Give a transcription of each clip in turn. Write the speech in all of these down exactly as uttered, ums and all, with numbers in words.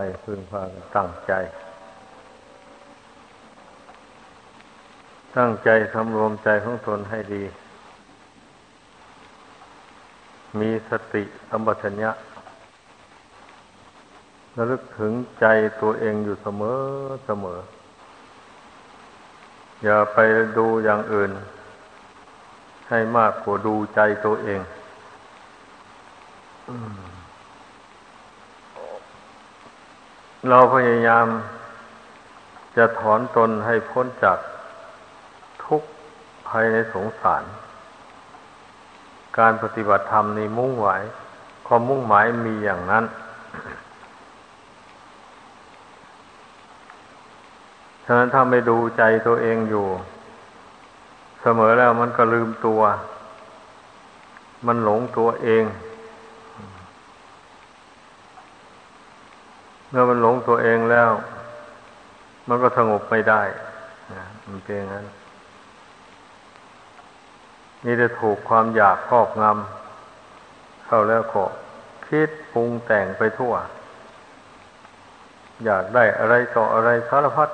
ไปพึงพากันตั้งใจตั้งใจสำรวมใจของตนให้ดีมีสติสัมปชัญญะระลึกถึงใจตัวเองอยู่เสมอเสมออย่าไปดูอย่างอื่นให้มากกว่าดูใจตัวเองเราพยายามจะถอนตนให้พ้นจากทุกข์ภายในสงสารการปฏิบัติธรรมนี่มุ่งหมายความมุ่งหมายมีอย่างนั้นฉะนั้นถ้าไม่ดูใจตัวเองอยู่เสมอแล้วมันก็ลืมตัวมันหลงตัวเองเมื่อมันหลงตัวเองแล้วมันก็สงบไม่ได้มันเป็นอย่างนั้นนี่จะถูกความอยากครอบงำเข้าแล้วก็คิดปรุงแต่งไปทั่วอยากได้อะไรต่ออะไรสารพัด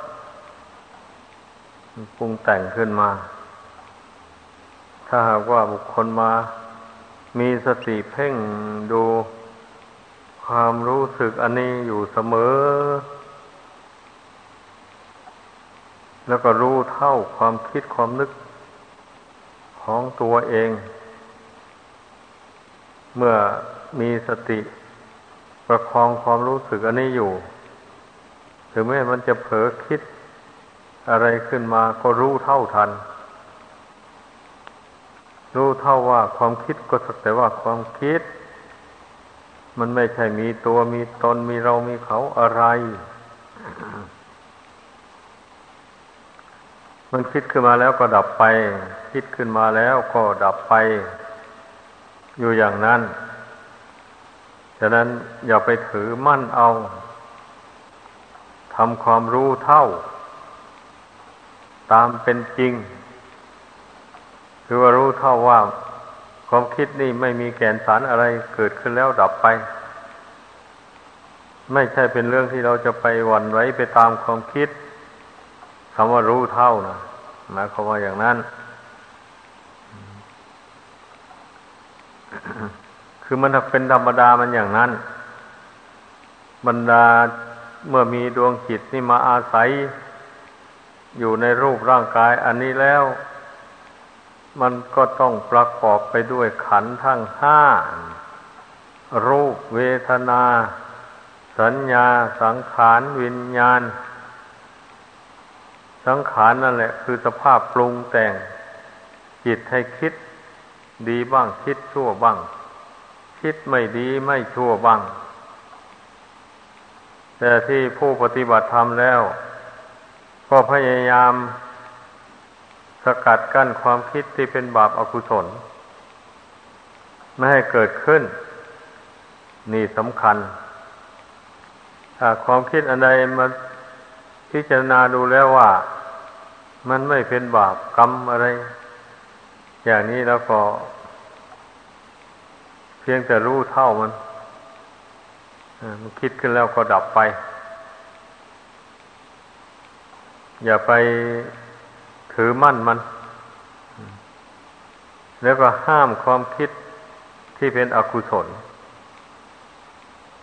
ปรุงแต่งขึ้นมาถ้าหากว่าบุคคลมามีสติเพ่งดูความรู้สึกอันนี้อยู่เสมอแล้วก็รู้เท่าความคิดความนึกของตัวเองเมื่อมีสติประคองความรู้สึกอันนี้อยู่ถึงแม้มันจะเผลอคิดอะไรขึ้นมาก็รู้เท่าทันรู้เท่าว่าความคิดก็สักแต่ว่าความคิดมันไม่ใช่มีตัวมีตนมีเรามีเขาอะไร มันคิดขึ้นมาแล้วก็ดับไปคิดขึ้นมาแล้วก็ดับไปอยู่อย่างนั้นฉะนั้นอย่าไปถือมั่นเอาทำความรู้เท่าตามเป็นจริงคือว่ารู้เท่าว่าความคิดนี่ไม่มีแก่นสารอะไรเกิดขึ้นแล้วดับไปไม่ใช่เป็นเรื่องที่เราจะไปหวั่นไหวไปตามความคิดคำว่ารู้เท่านะหมายความว่าอย่างนั้น คือมันเป็นธรรมดามันอย่างนั้นบรรดาเมื่อมีดวงจิตนี่มาอาศัยอยู่ในรูปร่างกายอันนี้แล้วมันก็ต้องประกอบไปด้วยขันธ์ทั้งห้ารูปเวทนาสัญญาสังขารวิญญาณสังขารนั่นแหละคือสภาพปรุงแต่งจิตให้คิดดีบ้างคิดชั่วบ้างคิดไม่ดีไม่ชั่วบ้างแต่ที่ผู้ปฏิบัติธรรมแล้วก็พยายามสกัดกั้นความคิดที่เป็นบาปอกุศลไม่ให้เกิดขึ้นนี่สำคัญถ้าความคิดอันใดมาพิจารณาดูแล้วว่ามันไม่เป็นบาปกรรมอะไรอย่างนี้แล้วก็เพียงแต่รู้เท่ามันมันคิดขึ้นแล้วก็ดับไปอย่าไปถือมั่นมันแล้วก็ห้ามความคิดที่เป็นอกุศล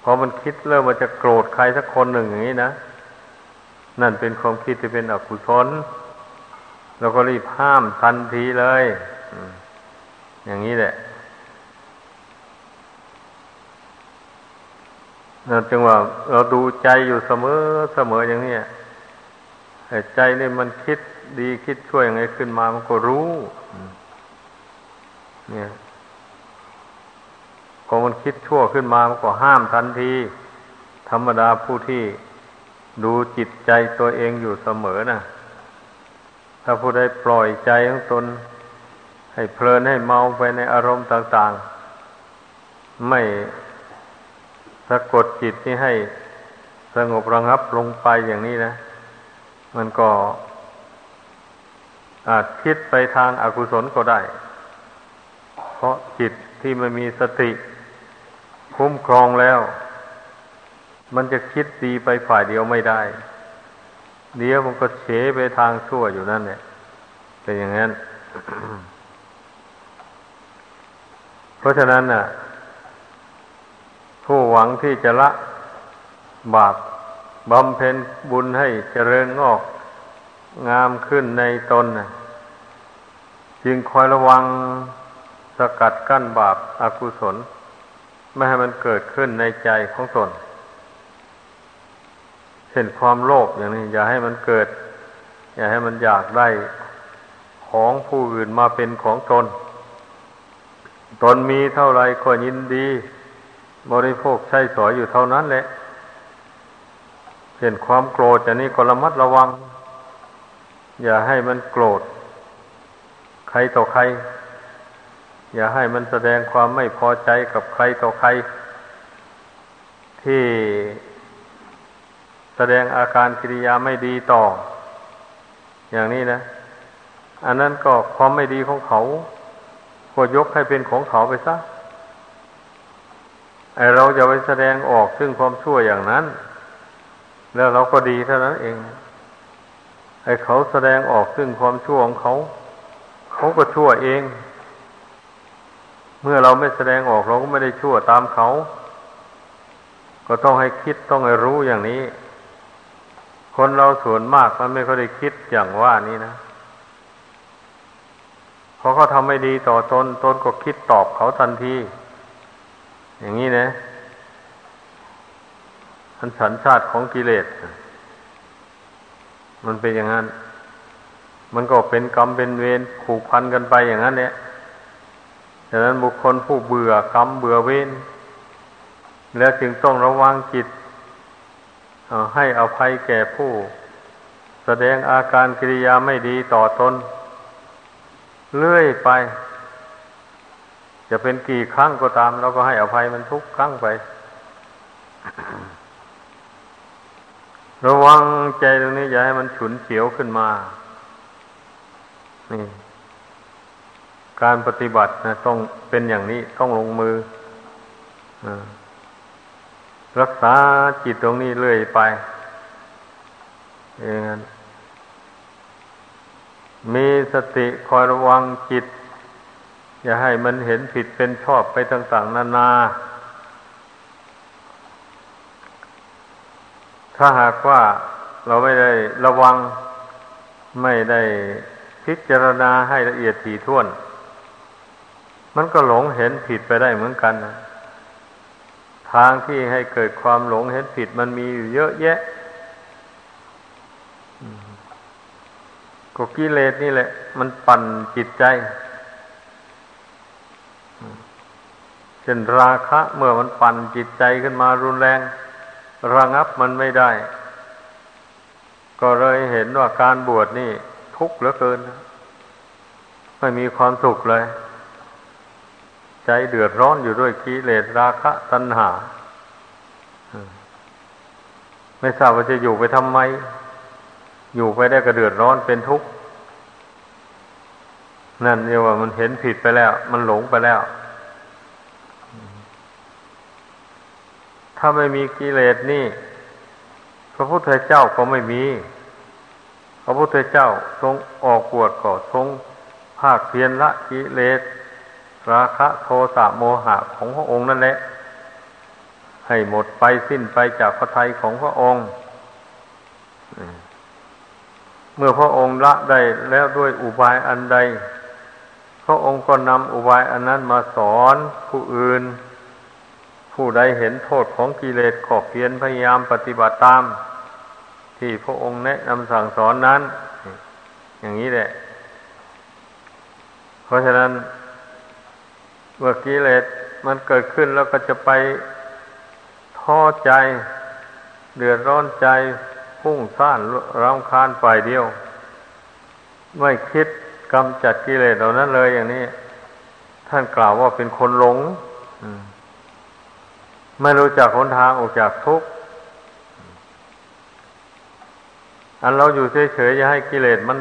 พอมันคิดเริ่มมันจะโกรธใครสักคนหนึ่งอย่างนี้นะนั่นเป็นความคิดที่เป็นอกุศลเราก็รีบห้ามทันทีเลยอย่างนี้แหละเราจึงว่าเราดูใจอยู่เสมอเสมออย่างนี้แต่ใจนี่มันคิดดีคิดช่วยยังไงขึ้นมามันก็รู้เนี่ยพอมันคิดชั่วขึ้นมามันก็ห้ามทันทีธรรมดาผู้ที่ดูจิตใจตัวเองอยู่เสมอนะถ้าผู้ใดปล่อยใจของตนให้เพลินให้เมาไปในอารมณ์ต่างๆไม่สะกดจิตนี่ให้สงบระงับลงไปอย่างนี้นะมันก็อาจคิดไปทางอกุศลก็ได้เพราะจิตที่มันมีสติคุ้มครองแล้ว มันจะคิดดีไปฝ่ายเดียวไม่ได้เดี๋ยวมันก็เฉไปทางชั่วอยู่นั่นแหละเป็นอย่างนั้น เพราะฉะนั้นน่ะผู้หวังที่จะละบาปบำเพ็ญบุญให้เจริญงอกงามขึ้นในตนน่ะจึงคอยระวังสกัดกั้นบาปอกุศลไม่ให้มันเกิดขึ้นในใจของตนเช่นความโลภอย่างนี้อย่าให้มันเกิดอย่าให้มันอยากได้ของผู้อื่นมาเป็นของตนตนมีเท่าไรก็ยินดีบริโภคใช้สอยอยู่เท่านั้นแหละเช่นความโกรธอย่างนี้ก็ระมัดระวังอย่าให้มันโกรธใครต่อใครอย่าให้มันแสดงความไม่พอใจกับใครต่อใครที่แสดงอาการกิริยาไม่ดีต่ออย่างนี้นะอันนั้นก็ความไม่ดีของเขาก็ยกให้เป็นของเขาไปซะไอเราจะไปแสดงออกซึ่งความชั่วอย่างนั้นแล้วเราก็ดีเท่านั้นเองไอเขาแสดงออกซึ่งความชั่วของเขาเขาก็ชั่วเองเมื่อเราไม่แสดงออกเราก็ไม่ได้ชั่วตามเขาก็ต้องให้คิดต้องให้รู้อย่างนี้คนเราส่วนมากมันไม่ค่อยได้คิดอย่างว่านี้นะพอเขาทำไม่ดีต่อตนตนก็คิดตอบเขาทันทีอย่างนี้นะมันสัญชาติของกิเลสมันเป็นอย่างนั้นมันก็เป็นกรรมเป็นเวรผูกพันกันไปอย่างนั้นเนี่ยฉะนั้นบุคคลผู้เบื่อกรรมเบื่อเวรแล้วจึงต้องระวังจิตให้อภัยแก่ผู้แสดงอาการกิริยาไม่ดีต่อตนเรื่อยไปจะเป็นกี่ครั้งก็ตามเราก็ให้อภัยมันทุกครั้งไป ระวังใจตรงนี้อย่าให้มันฉุนเฉียวขึ้นมานี่การปฏิบัตินะต้องเป็นอย่างนี้ต้องลงมือรักษาจิตตรงนี้เรื่อยไปอย่างนั้นมีสติคอยระวังจิตอย่าให้มันเห็นผิดเป็นชอบไปต่างๆนานาถ้าหากว่าเราไม่ได้ระวังไม่ได้พิจารณาให้ละเอียดถี่ถ้วนมันก็หลงเห็นผิดไปได้เหมือนกันนะทางที่ให้เกิดความหลงเห็นผิดมันมีอยู่เยอะแยะก็กิเลสนี่แหละมันปั่นจิตใจเช่นราคะเมื่อมันปั่นจิตใจขึ้นมารุนแรงระงับมันไม่ได้ก็เลยเห็นว่าการบวชนี่ทุกข์เหลือเกินไม่มีความสุขเลยใจเดือดร้อนอยู่ด้วยกิเลสราคะตัณหาไม่ทราบว่าจะอยู่ไปทำไมอยู่ไปได้ก็เดือดร้อนเป็นทุกข์นั่นเรียกว่ามันเห็นผิดไปแล้วมันหลงไปแล้วถ้าไม่มีกิเลสนี่พระพุทธเจ้าก็ไม่มีพระพุทธเจ้าทรงออกบวชก็ทรงภาคเพียรละกิเลสราคะโทสะโมหะของพระองค์นั่นแหละให้หมดไปสิ้นไปจากพระทัยของพระองค์เมื่อพระองค์ละได้แล้วด้วยอุบายอันใดพระองค์ก็นำอุบายอันนั้นมาสอนผู้อื่นผู้ใดเห็นโทษของกิเลสก็เพียรพยายามปฏิบัติตามที่พระองค์แนะนำสั่งสอนนั้นอย่างนี้แหละเพราะฉะนั้นเมื่อกิเลสมันเกิดขึ้นแล้วก็จะไปท้อใจเดือดร้อนใจพุ่งซ่านรำคาญฝ่ายเดียวไม่คิดกำจัดกิเลสเหล่านั้นเลยอย่างนี้ท่านกล่าวว่าเป็นคนหลงไม่รู้จักหนทางออกจากทุกข์อันเราอยู่เฉยๆจะให้กิเลสมัน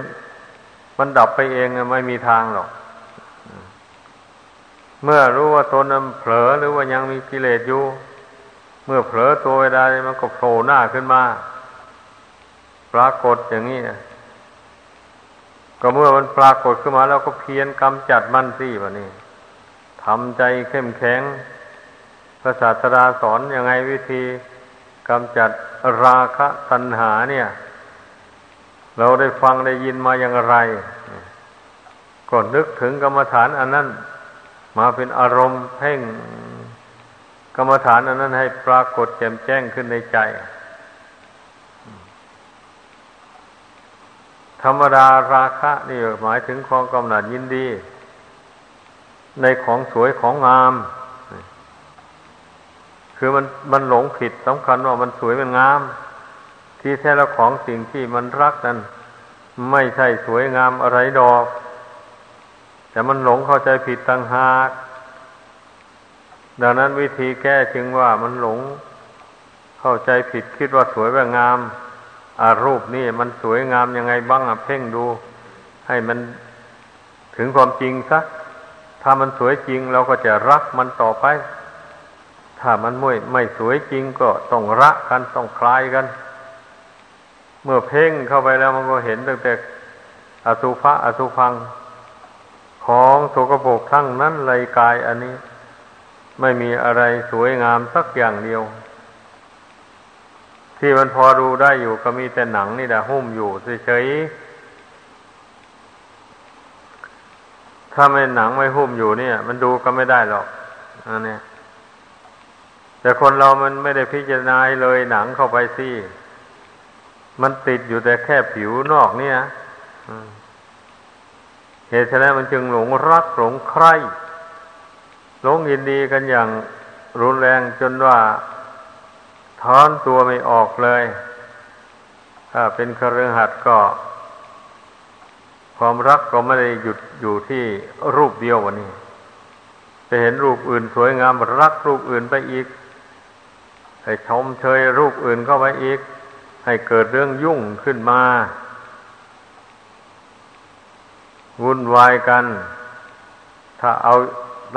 มันดับไปเองไม่มีทางหรอกเมื่อรู้ว่าตนนั้นเผลอหรือว่ายังมีกิเลสอยู่ เมื่อเผลอตัวเวลามันก็โผล่หน้าขึ้นมาปรากฏอย่างนี้นะก็เมื่อมันปรากฏขึ้นมาแล้วก็เพียรกำจัดมันสิบัดนี้ทำใจเข้มแข็งพระศาสดาสอนยังไงวิธีกำจัดราคะตัณหาเนี่ยเราได้ฟังได้ยินมาอย่างไรก็นึกถึงกรรมฐานอันนั้นมาเป็นอารมณ์เพ่งกรรมฐานอันนั้นให้ปรากฏแจ่มแจ้งขึ้นในใจธรรมดาราคะนี่หมายถึงความกำหนัดยินดีในของสวยของงามคือมันมันหลงผิดสำคัญว่ามันสวยมันงามที่แท้แล้วของสิ่งที่มันรักนั้นไม่ใช่สวยงามอะไรดอกแต่มันหลงเข้าใจผิดต่างหากดังนั้นวิธีแก้จึงว่ามันหลงเข้าใจผิดคิดว่าสวยว่างามอารูปนี่มันสวยงามยังไงบ้างอ่ะเพ่งดูให้มันถึงความจริงซะถ้ามันสวยจริงเราก็จะรักมันต่อไปถ้ามันไม่ไม่สวยจริงก็ต้องละกันต้องคลายกันเมื่อเพ่งเข้าไปแล้วมันก็เห็นตั้งแต่อสุภะอสุภังของสกปรกทั้งนั้นเลยกายอันนี้ไม่มีอะไรสวยงามสักอย่างเดียวที่มันพอดูได้อยู่ก็มีแต่หนังนี่แหละหุ้มอยู่เฉยๆถ้าไม่หนังไม่หุ้มอยู่เนี่ยมันดูก็ไม่ได้หรอกอันนี้แต่คนเรามันไม่ได้พิจารณาเลยหนังเข้าไปสิมันติดอยู่แต่แค่ผิวนอกเนี่ยเหตุฉะนั้นมันจึงหลงรักหลงใคร่หลงยินดีกันอย่างรุนแรงจนว่าถอนตัวไม่ออกเลยถ้าเป็นคฤหัสถ์ก็ความรักก็ไม่ได้หยุดอยู่ที่รูปเดียววันนี้จะเห็นรูปอื่นสวยงามรักรูปอื่นไปอีกให้ชมเชยรูปอื่นเข้าไปอีกให้เกิดเรื่องยุ่งขึ้นมาวุ่นวายกันถ้าเอา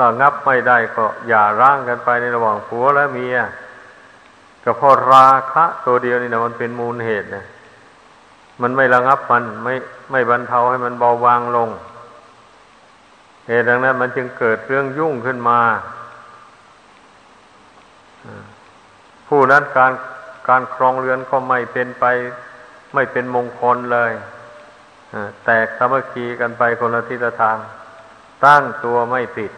ระงับไม่ได้ก็อย่าร้างกันไปในระหว่างผัวและเมียก็เพราะราคะตัวเดียวนี่นะมันเป็นมูลเหตุนะมันไม่ระงับมันไม่ไม่บรรเทาให้มันเบาบางลงเหตุดังนั้นมันจึงเกิดเรื่องยุ่งขึ้นมาผู้นั้นการการครองเรือนก็ไม่เป็นไปไม่เป็นมงคลเลยแตกสามัคคีกันไปคนละทิศละทางตั้งตัวไม่ติด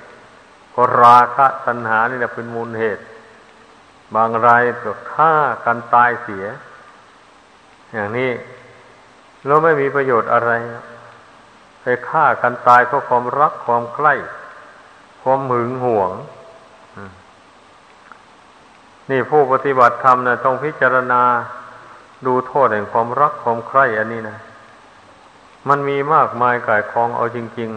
ก็ราคะตัณหานี่แหละเป็นมูลเหตุบางรายก็ฆ่ากันตายเสียอย่างนี้แล้วไม่มีประโยชน์อะไรไปฆ่ากันตายเพราะความรักความใคร่ความหึงหวงนี่ผู้ปฏิบัติธรรมนะต้องพิจารณาดูโทษแห่งความรักความใคร่อันนี้นะมันมีมากมายก่ายกองเอาจริง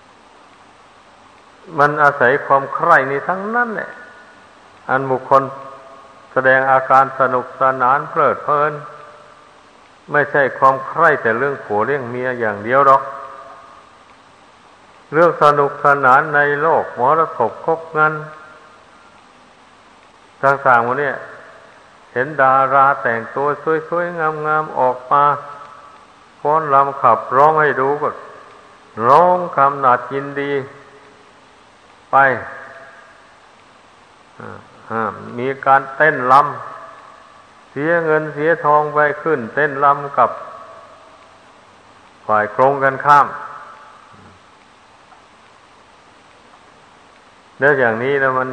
ๆมันอาศัยความใคร่นี่ทั้งนั้นแหละอันบุคคลแสดงอาการสนุกสนานเพลิดเพลินไม่ใช่ความใคร่แต่เรื่องผัวเรื่องเมียอย่างเดียวหรอกเรื่องสนุกสนานในโลกมรสพคบเงินต่างๆพวกนี้เห็นดาราแต่งตัวสวยๆงามๆออกมาฟ้อนรำขับร้องให้ดูก็ร้องกำหนัดยินดีไปมีการเต้นรำเสียเงินเสียทองไปขึ้นเต้นรำกับฝ่ายตรงกันข้ามแล้วอย่างนี้นะมัน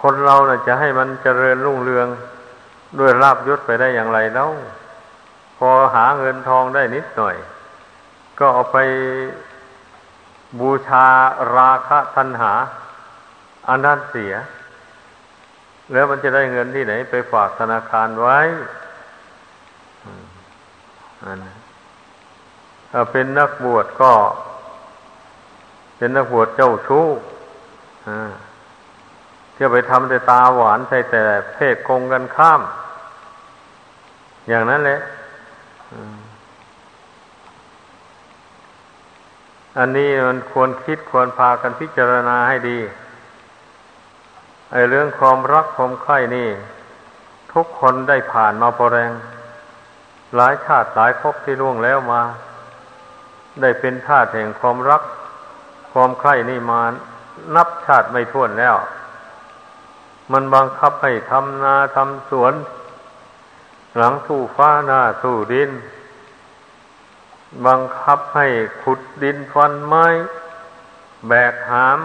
คนเรานะจะให้มันเจริญรุ่งเรืองด้วยลาภยศไปได้อย่างไรเล่าพอหาเงินทองได้นิดหน่อยก็เอาไปบูชาราคะตัณหาอันนั้นเสียแล้วมันจะได้เงินที่ไหนไปฝากธนาคารไว้ถ้าเป็นนักบวชก็เป็นนักบวชเจ้าชู้เที่ยวไปทำแต่ตาหวานใส่แต่เพศคงกันข้ามอย่างนั้นแหละอันนี้มันควรคิดควรพากันพิจารณาให้ดี ไอ้เรื่องความรักความใคร่นี่ทุกคนได้ผ่านมาพอแรงหลายชาติหลายภพที่ล่วงแล้วมาได้เป็นธาตุแห่งความรักความใคร่นี่มานับชาติไม่ถ้วนแล้วมันบังคับให้ทำนาทำสวนหลังสู่ฟ้าหน้าสู่ดินบังคับให้ขุดดินฟันไม้แบกหาม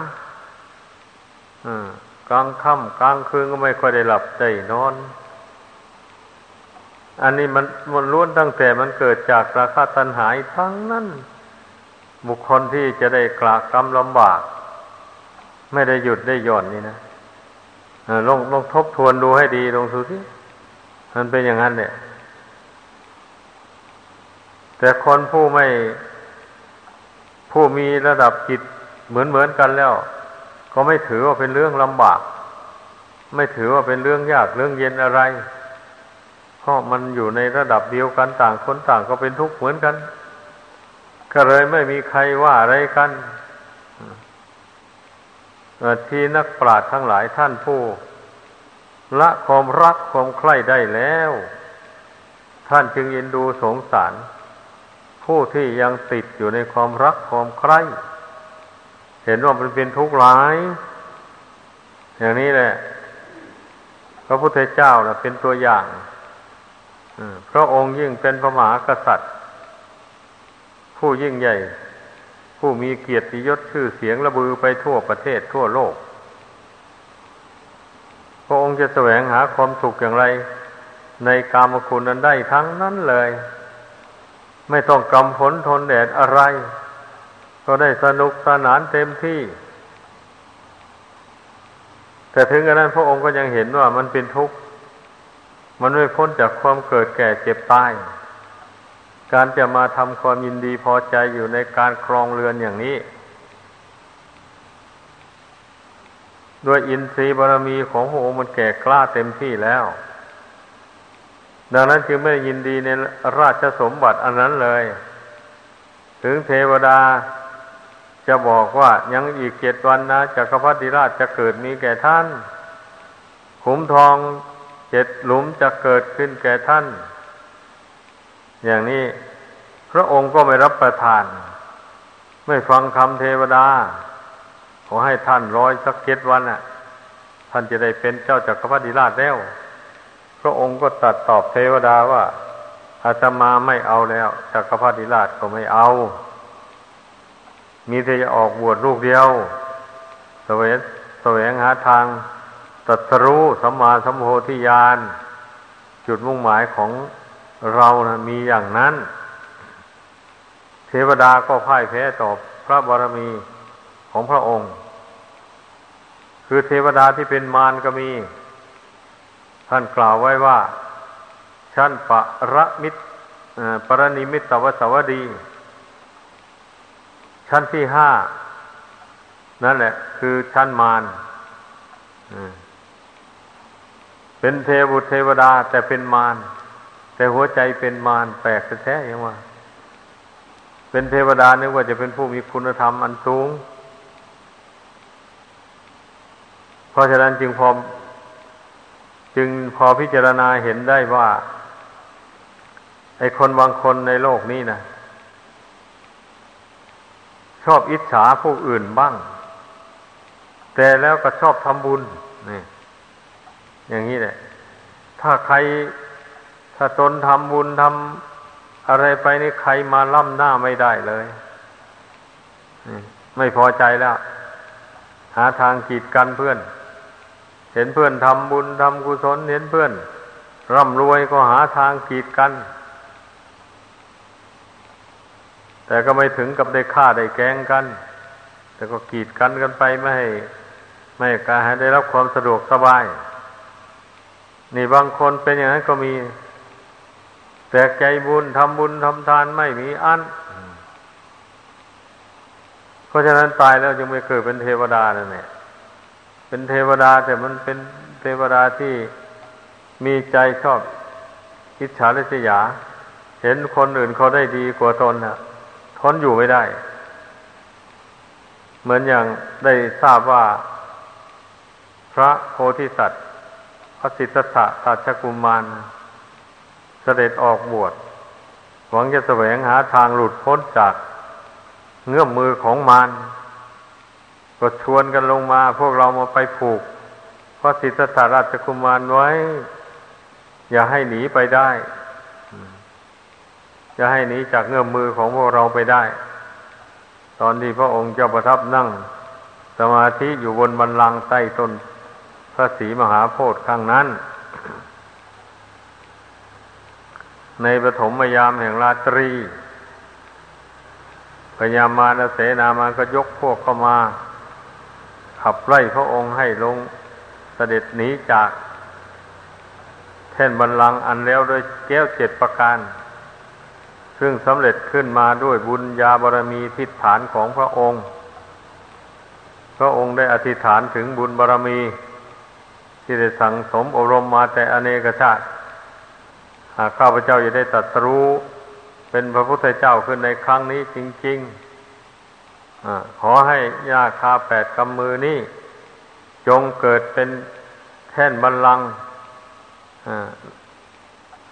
กลางค่ำกลางคืนก็ไม่ค่อยได้หลับได้นอนอันนี้มันมันล้วนตั้งแต่มันเกิดจากราคะตัณหาทั้งนั้นบุคคลที่จะได้กลากกรรมลำบากไม่ได้หยุดได้หย่อนนี่นะลองลองทบทวนดูให้ดีลองดูสิมันเป็นอย่างนั้นเนี่ยแต่คนผู้ไม่ผู้มีระดับจิตเหมือนเหมือนกันแล้วก็ไม่ถือว่าเป็นเรื่องลำบากไม่ถือว่าเป็นเรื่องยากเรื่องเย็นอะไรเพราะมันอยู่ในระดับเดียวกันต่างคนต่างก็เป็นทุกข์เหมือนกันก็เลยไม่มีใครว่าอะไรกันที่นักปราชญ์ทั้งหลายท่านผู้ละความรักความใคร่ได้แล้วท่านจึงเอ็นดูสงสารผู้ที่ยังติดอยู่ในความรักความใคร่เห็นว่ามันเป็นทุกข์หลายอย่างนี้แหละพระพุทธเจ้านะเป็นตัวอย่างพระองค์ยิ่งเป็นพระมหากษัตริย์ผู้ยิ่งใหญ่ผู้มีเกียรติยศชื่อเสียงระบือไปทั่วประเทศทั่วโลกพระองค์จะแสวงหาความสุขอย่างไรในกามคุณนั้นได้ทั้งนั้นเลยไม่ต้องกำฝนทนแดดอะไรก็ได้สนุกสนานเต็มที่แต่ถึงกระนั้นพระองค์ก็ยังเห็นว่ามันเป็นทุกข์มันไม่พ้นจากความเกิดแก่เจ็บตายการจะมาทำความยินดีพอใจอยู่ในการครองเรือนอย่างนี้ด้วยอินทรีย์บารมีของพระองค์มันแก่กล้าเต็มที่แล้วดังนั้นจึงไม่ยินดีในราชสมบัติอันนั้นเลยถึงเทวดาจะบอกว่ายังอีกเจ็ดวันนะจักรพรรดิราชจะเกิดมีแก่ท่านขุมทองเจ็ดหลุมจะเกิดขึ้นแก่ท่านอย่างนี้พระองค์ก็ไม่รับประทานไม่ฟังคำเทวดาขอให้ท่านรอสักเจ็ดวันน่ะท่านจะได้เป็นเจ้าจักรพรรดิราชแล้วพระองค์ก็ตรัสตอบเทวดาว่าอาตมาไม่เอาแล้วจักรพรรดิราชก็ไม่เอามีแต่จะออกบวชลูกเดียวแสวงแสวงหาทางตรัสรู้สัมมาสัมโพธิญาณจุดมุ่งหมายของเรานะมีอย่างนั้นเทวดาก็พ่ายแพ้ต่อพระบารมีของพระองค์คือเทวดาที่เป็นมารก็มีท่านกล่าวไว้ว่าชั้นปรมิตรปรนิมิตตวสวดีชั้นที่ห้านั่นแหละคือชั้นมารเป็นเทวุเทวดาแต่เป็นมารแต่หัวใจเป็นมารแปลกแท้ๆอย่างว่าเป็นเทวดานึกว่าจะเป็นผู้มีคุณธรรมอันสูงเพราะฉะนั้นจึงพอจึงพอพิจารณาเห็นได้ว่าไอ้คนบางคนในโลกนี้นะชอบอิจฉาผู้อื่นบ้างแต่แล้วก็ชอบทำบุญนี่อย่างนี้แหละถ้าใครถ้าตนทำบุญทำอะไรไปนี่ใครมาล่ำหน้าไม่ได้เลยไม่พอใจแล้วหาทางกีดกันเพื่อนเห็นเพื่อนทำบุญทำกุศลเห็นเพื่อนร่ำรวยก็หาทางกีดกันแต่ก็ไม่ถึงกับได้ฆ่าได้แกล้งกันแต่ก็กีดกันกันไปไม่ให้ไม่ให้การให้ได้รับความสะดวกสบายนี่บางคนเป็นอย่างนั้นก็มีแต่ใจบุญทำบุญทำทานไม่มีอันเพราะฉะนั้นตายแล้วจึงไม่เกิดเป็นเทวดานั่นแหละเป็นเทวดาแต่มันเป็นเทวดาที่มีใจชอบอิจฉาริษยาเห็นคนอื่นเขาได้ดีกว่าตนน่ะทนอยู่ไม่ได้เหมือนอย่างได้ทราบว่า พระโพธิสัตว์พระสิทธัตถะราชกุมารเสด็จออกบวชหวังจะแสวงหาทางหลุดพ้นจากเงื้อมมือของมารก็ชวนกันลงมาพวกเรามาไปผูกพระสิทธัตถะราชกุมารไว้อย่าให้หนีไปได้อย่าให้หนีจากเงื้อมมือของพวกเราไปได้ตอนที่พระองค์เจ้าประทับนั่งสมาธิอยู่บนบัลลังก์ใต้ต้นพระศรีมหาโพธิ์ข้างนั้นในปฐมยามแห่งราตรีพญามารเสนามาก็ยกพวกเข้ามาขับไล่พระองค์ให้ลงเสด็จหนีจากแท่นบัลลังก์อันแล้วโดยแก้วเจ็ดประการซึ่งสำเร็จขึ้นมาด้วยบุญญาบารมีทิฏฐานของพระองค์พระองค์ได้อธิษฐานถึงบุญบารมีที่ได้สั่งสมอบรมมาแต่อเนกชาติหากข้าพเจ้าจะได้ตรัสรู้เป็นพระพุทธเจ้าขึ้นในครั้งนี้จริงๆขอให้ยาคาแปดกำมือนี้จงเกิดเป็นแท่นบัลลังก์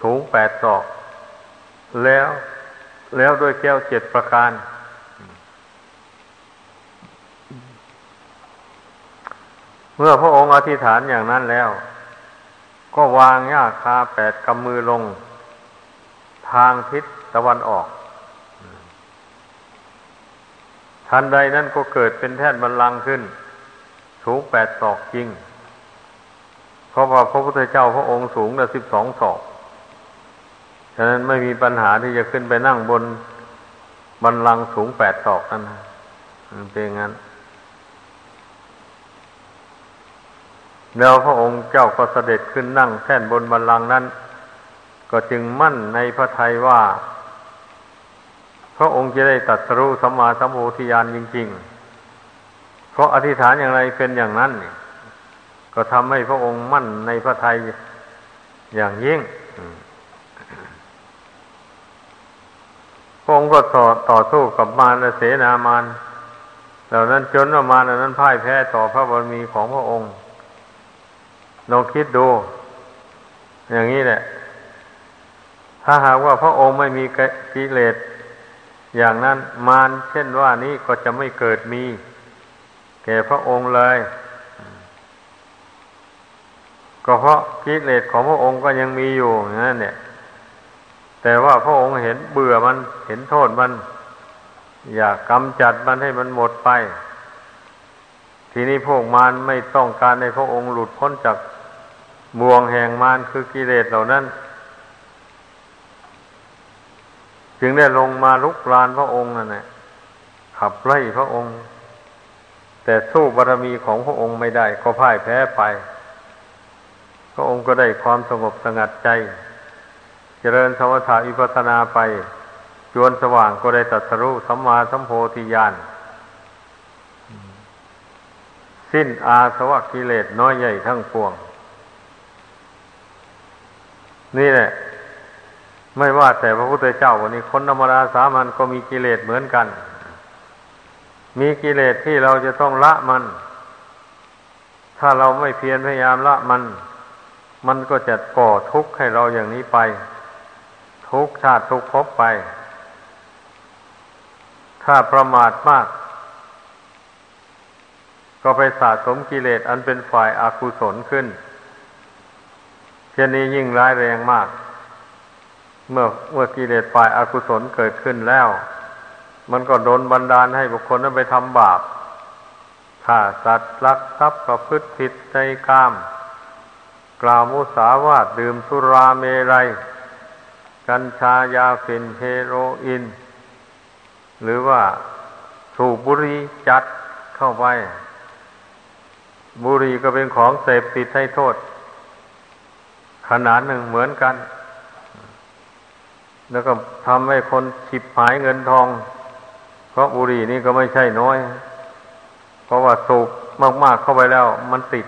สูงแปดศอกแล้วแล้วด้วยแก้วเจ็ดประการเมื่อพระองค์อธิษฐานอย่างนั้นแล้วก็วางหญ้าคาแปดกำมือลงทางทิศตะวันออกทันใดนั้นก็เกิดเป็นแท่นบัลลังก์ขึ้นสูงแปดศอกจริงเพราะว่าพระพุทธเจ้าพระองค์สูงแต่สิบสองศอกฉะนั้นไม่มีปัญหาที่จะขึ้นไปนั่งบนบัลลังก์สูงแปดศอกนั้นเป็นอย่างนั้นแล้วพระองค์เจ้าก็เสด็จขึ้นนั่งแท่นบนบัลลังก์นั้นก็จึงมั่นในพระทัยว่าพระองค์จะได้ตรัสรู้สัมมาสัมโพธิญาณจริงๆเพราะอธิษฐานอย่างไรเป็นอย่างนั้นก็ทำให้พระองค์มั่นในพระทัยอย่างยิ่งพระองค์ก็ต่อต่อสู้กับมารเสนามารเหล่านั้นจนว่ามารเหล่านั้นพ่ายแพ้ต่อพระบารมีของพระองค์ลองคิดดูอย่างนี้แหละถ้าหากว่าพระองค์ไม่มีกิเลสอย่างนั้นมารเช่นว่านี้ก็จะไม่เกิดมีแก่พระองค์เลยก็เพราะกิเลสของพระองค์ก็ยังมีอยู่อย่างนั้นเนี่ยแต่ว่าพระองค์เห็นเบื่อมันเห็นโทษมันอยากกำจัดมันให้มันหมดไปทีนี้พวกมารไม่ต้องการให้พระองค์หลุดพ้นจากบ่วงแห่งมารคือกิเลสเหล่านั้นจึงได้ลงมาลุกรานพระองค์นั่นแหละขับไล่พระองค์แต่สู้บารมีของพระองค์ไม่ได้ก็พ่ายแพ้ไปพระองค์ก็ได้ความสงบสงัดใจเจริญสมถะวิปัสสนาไปจวนสว่างก็ได้ตรัสรู้สัมมาสัมโพธิญาณสิ้นอาสวะกิเลสน้อยใหญ่ทั้งปวงนี่แหละไม่ว่าแต่พระพุทธเจ้าวันนี้คนธรรมดาสามัญก็มีกิเลสเหมือนกันมีกิเลสที่เราจะต้องละมันถ้าเราไม่เพียรพยายามละมันมันก็จะก่อทุกข์ให้เราอย่างนี้ไปทุกชาติทุกภพไปถ้าประมาทมากก็ไปสะสมกิเลสอันเป็นฝ่ายอกุศลขึ้นเช่นนี้ยิ่งร้ายแรงมากเมื่อเมื่อกิเลสฝ่ายอกุศลเกิดขึ้นแล้วมันก็โดนบันดาลให้บุคคลนั้นไปทำบาปฆ่าสัตว์ลักทรัพย์ประพฤติผิดในกามกล่าวมุสาวาทดื่มสุราเมรัยกัญชายาฝิ่นเฮโรอีนหรือว่าสูบบุหรี่จัดเข้าไปบุหรี่ก็เป็นของเสพติดให้โทษขนาดหนึ่งเหมือนกันแล้วก็ทำให้คนฉิบหายเงินทองเพราะบุหรี่นี่ก็ไม่ใช่น้อยเพราะว่าสูบมากๆเข้าไปแล้วมันติด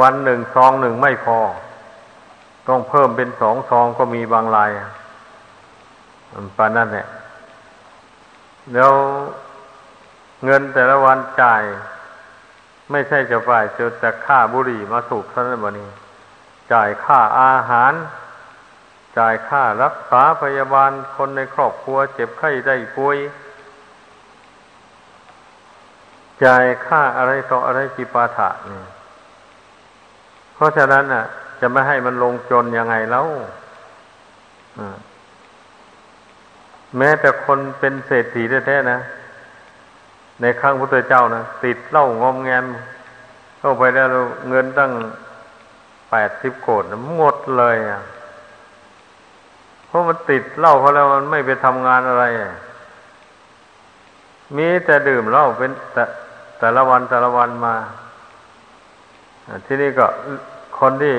วันหนึ่งซองหนึ่งไม่พอต้องเพิ่มเป็นสองซองก็มีบางรายปานนั้นแหละแล้วเงินแต่ละวันจ่าย ไม่ใช่จะฝ่ายเจอแต่ค่าบุหรี่มาสูบเท่านั้นบ่นี้จ่ายค่าอาหารจ่ายค่ารักษาพยาบาลคนในครอบครัวเจ็บไข้ได้ป่วยจ่ายค่าอะไรต่ออะไรกิปาถะนี่เพราะฉะนั้นน่ะจะไม่ให้มันลงจนยังไงแล้วแม้แต่คนเป็นเศรษฐีแท้ๆนะในครั้งพระพุทธเจ้านะติดเหล้างอมแงมเข้าไปแล้วเงินตั้งแปดสิบโกดนะหมดเลยอ่ะเพราะมันติดเหล้าเขาแล้วมันไม่ไปทำงานอะไรมีแต่ดื่มเหล้าเป็นแต่แต่ละวันแต่ละวันมาที่นี่ก็คนที่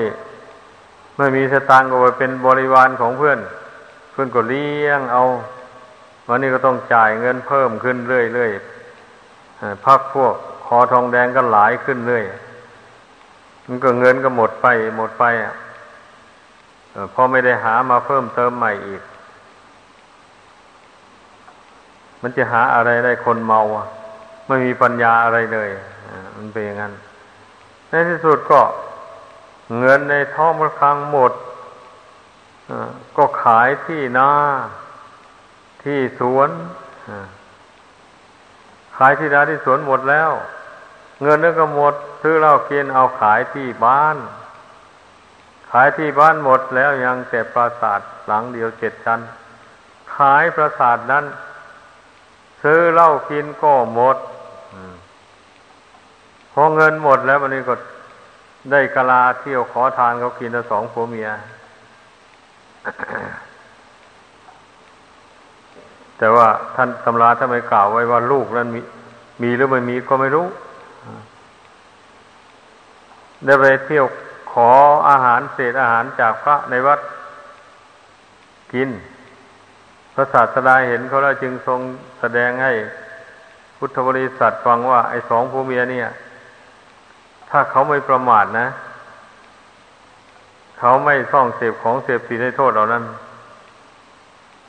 ไม่มีสตางค์ก็ไปเป็นบริวารของเพื่อนเพื่อนก็เลี้ยงเอาวันนี้ก็ต้องจ่ายเงินเพิ่มขึ้นเรื่อยๆพักพวกคอทองแดงก็หลายขึ้นเรื่อยมันก็เงินก็หมดไปหมดไปอ่ะพอไม่ได้หามาเพิ่มเติมใหม่อีกมันจะหาอะไรได้คนเมาอ่ะไม่มีปัญญาอะไรเลยมันเป็นอย่างนั้นในที่สุดก็เงินในท้องพระคลังหมดก็ขายที่นาที่สวนขายที่นาที่สวนหมดแล้วเงินนั้นก็หมดซื้อเหล้ากินเอาขายที่บ้านขายที่บ้านหมดแล้วยังแต่ปราสาทหลังเดียวเจ็ดชั้นขายปราสาทนั้นซื้อเหล้ากินก็หมดพอเงินหมดแล้ววันนี้ก็ได้กะลาเที่ยวขอทานเขากินละสองผัวเมีย แต่ว่าท่านตำราท่านไม่กล่าวไว้ว่าลูกนั้นมีมีหรือไม่มีก็ไม่รู้ ได้ไปเที่ยวขออาหารเศษอาหารจากพระในวัดกินพระศาสดาเห็นเขาแล้วจึงทรงแสดงให้พุทธบริษัทฟังว่าไอ้สองผัวเมียเนี่ยถ้าเขาไม่ประมาทนะเขาไม่ส่องเสพของเสพติดให้โทษเหล่านั้น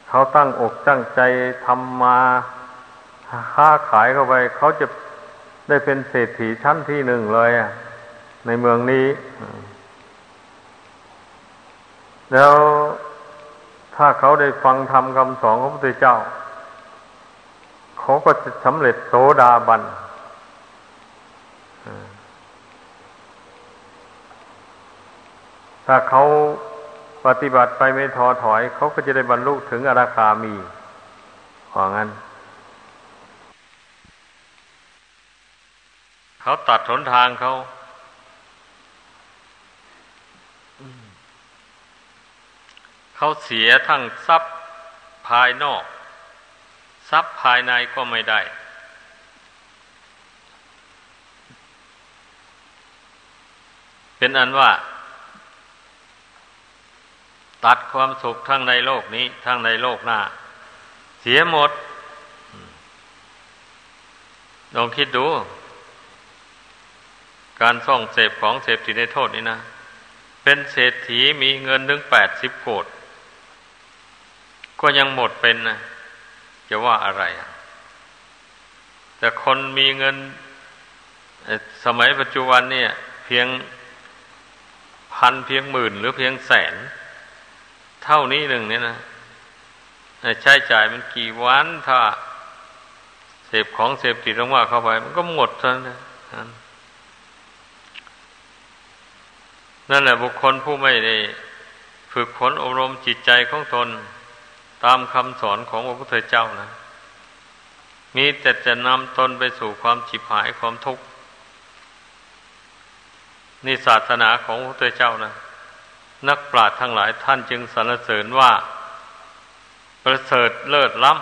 เขาตั้งอกตั้งใจทำมาค้าขายเข้าไปเขาจะได้เป็นเศรษฐีชั้นที่หนึ่งเลยอ่ะในเมืองนี้แล้วถ้าเขาได้ฟังธรรมคำสอนของพระพุทธเจ้าเขาก็จะสำเร็จโสดาบันถ้าเขาปฏิบัติไปไม่ท้อถอยเขาก็จะได้บรรลุถึงอนาคามีของั้นเขาตัดหนทางเขาเขาเสียทั้งทรัพย์ภายนอกทรัพย์ภายในก็ไม่ได้เป็นอันว่าตัดความสุขทั้งในโลกนี้ทั้งในโลกหน้าเสียหมดลองคิดดูการส่องเสพของเสพติดในโทษนี่นะเป็นเศรษฐีมีเงินถึงแปดสิบโกฏก็ยังหมดเป็นนะจะว่าอะไรแต่คนมีเงินสมัยปัจจุบันเนี่ยเพียงพันเพียงหมื่นหรือเพียงแสนเท่านี้หนึ่งเนี่ยนะใช้จ่ายมันกี่วันถ้าเสพของเสพติดลงว่าเข้าไปมันก็หมดซะนะนั่นแหละบุคคลผู้ไม่ได้ฝึกฝนอบรมจิตใจของตนตามคำสอนของพระพุทธเจ้านะมีแต่จะนำตนไปสู่ความฉิบหายความทุกข์นี่ศาสนาของพระพุทธเจ้านะนักปราชญ์ทั้งหลายท่านจึงสรรเสริญว่าประเสริฐเลิศล้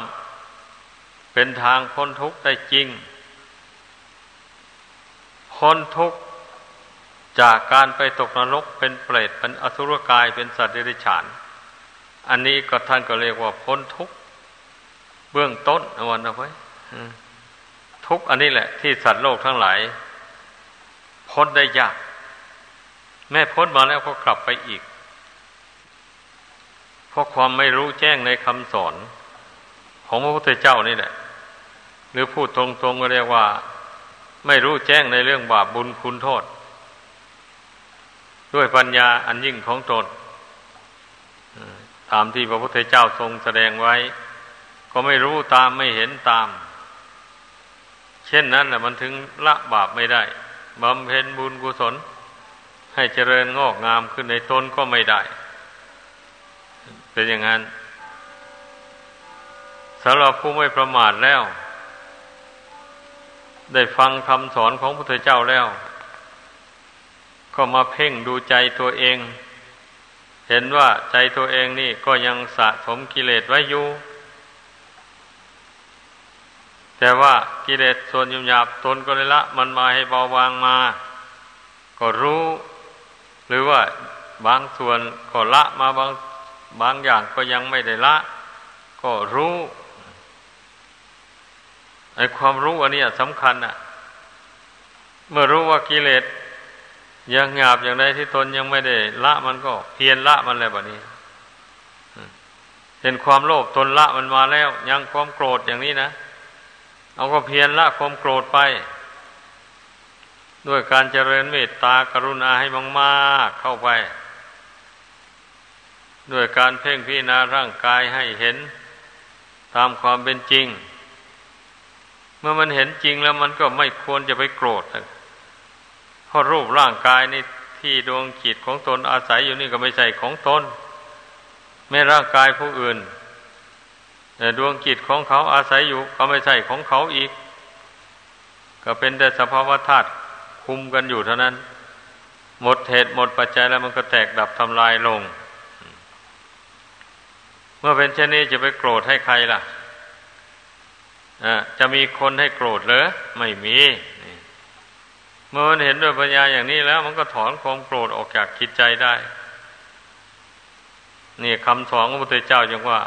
ำเป็นทางพ้นทุกข์ได้จริงพ้นทุกข์จากการไปตกนรกเป็นเปรตเป็นอสุรกายเป็นสัตว์เดรัจฉานอันนี้ก็ท่านก็เรียกว่าพ้นทุกข์เบื้องต้นเอาวันเอาไว้ทุกข์อันนี้แหละที่สัตว์โลกทั้งหลายพ้นได้ยากแม้พ้นมาแล้วก็กลับไปอีกเพราะความไม่รู้แจ้งในคำสอนของพระพุทธเจ้านี่แหละหรือพูดตรงๆก็เรียกว่า ไม่รู้แจ้งในเรื่องบาปบุญคุณโทษด้วยปัญญาอันยิ่งของตนตามที่พระพุทธเจ้าทรงแสดงไว้ก็ไม่รู้ตามไม่เห็นตามเช่นนั้นแหละมันถึงละบาปไม่ได้บำเพ็ญบุญกุศลให้เจริญงอกงามขึ้นในตนก็ไม่ได้เป็นอย่างนั้นสำหรับผู้ไม่ประมาทแล้วได้ฟังคำสอนของพระพุทธเจ้าแล้วก็มาเพ่งดูใจตัวเองเห็นว่าใจตัวเองนี่ก็ยังสะสมกิเลสไว้อยู่แต่ว่ากิเลสส่วนหยาบๆตนก็เลยละมันมาให้เบาบางมาก็รู้หรือว่าบางส่วนก็ละมาบางบางอย่างก็ยังไม่ได้ละก็รู้ไอ้ความรู้อันนี้สำคัญอ่ะเมื่อรู้ว่ากิเลสยังหยาบอย่างใดที่ตนยังไม่ได้ละมันก็เพียรละมันอะไรแบบนี้เห็นความโลภตนละมันมาแล้วยังความโกรธอย่างนี้นะเอาก็เพียรละความโกรธไปด้วยการเจริญเมตตากรุณาให้มากๆเข้าไปด้วยการเพ่งพิจารณาร่างกายให้เห็นตามความเป็นจริงเมื่อมันเห็นจริงแล้วมันก็ไม่ควรจะไปโกรธเพราะรูปร่างกายนี่ที่ดวงจิตของตนอาศัยอยู่นี่ก็ไม่ใช่ของตนแม้ร่างกายผู้อื่นแต่ดวงจิตของเขาอาศัยอยู่ก็ไม่ใช่ของเขาอีกก็เป็นแต่สภาวะธาตุคุมกันอยู่เท่านั้นหมดเหตุหมดปัจจัยแล้วมันก็แตกดับทำลายลงเมื่อเป็นเช่นนี้จะไปโกรธให้ใครล่ะอ่าจะมีคนให้โกรธเหรอไม่มีเมื่อมันเห็นด้วยปัญญาอย่างนี้แล้วมันก็ถอนความโกรธออกจากจิตใจได้นี่คำสอนของพระพุทธเจ้าจึงว่า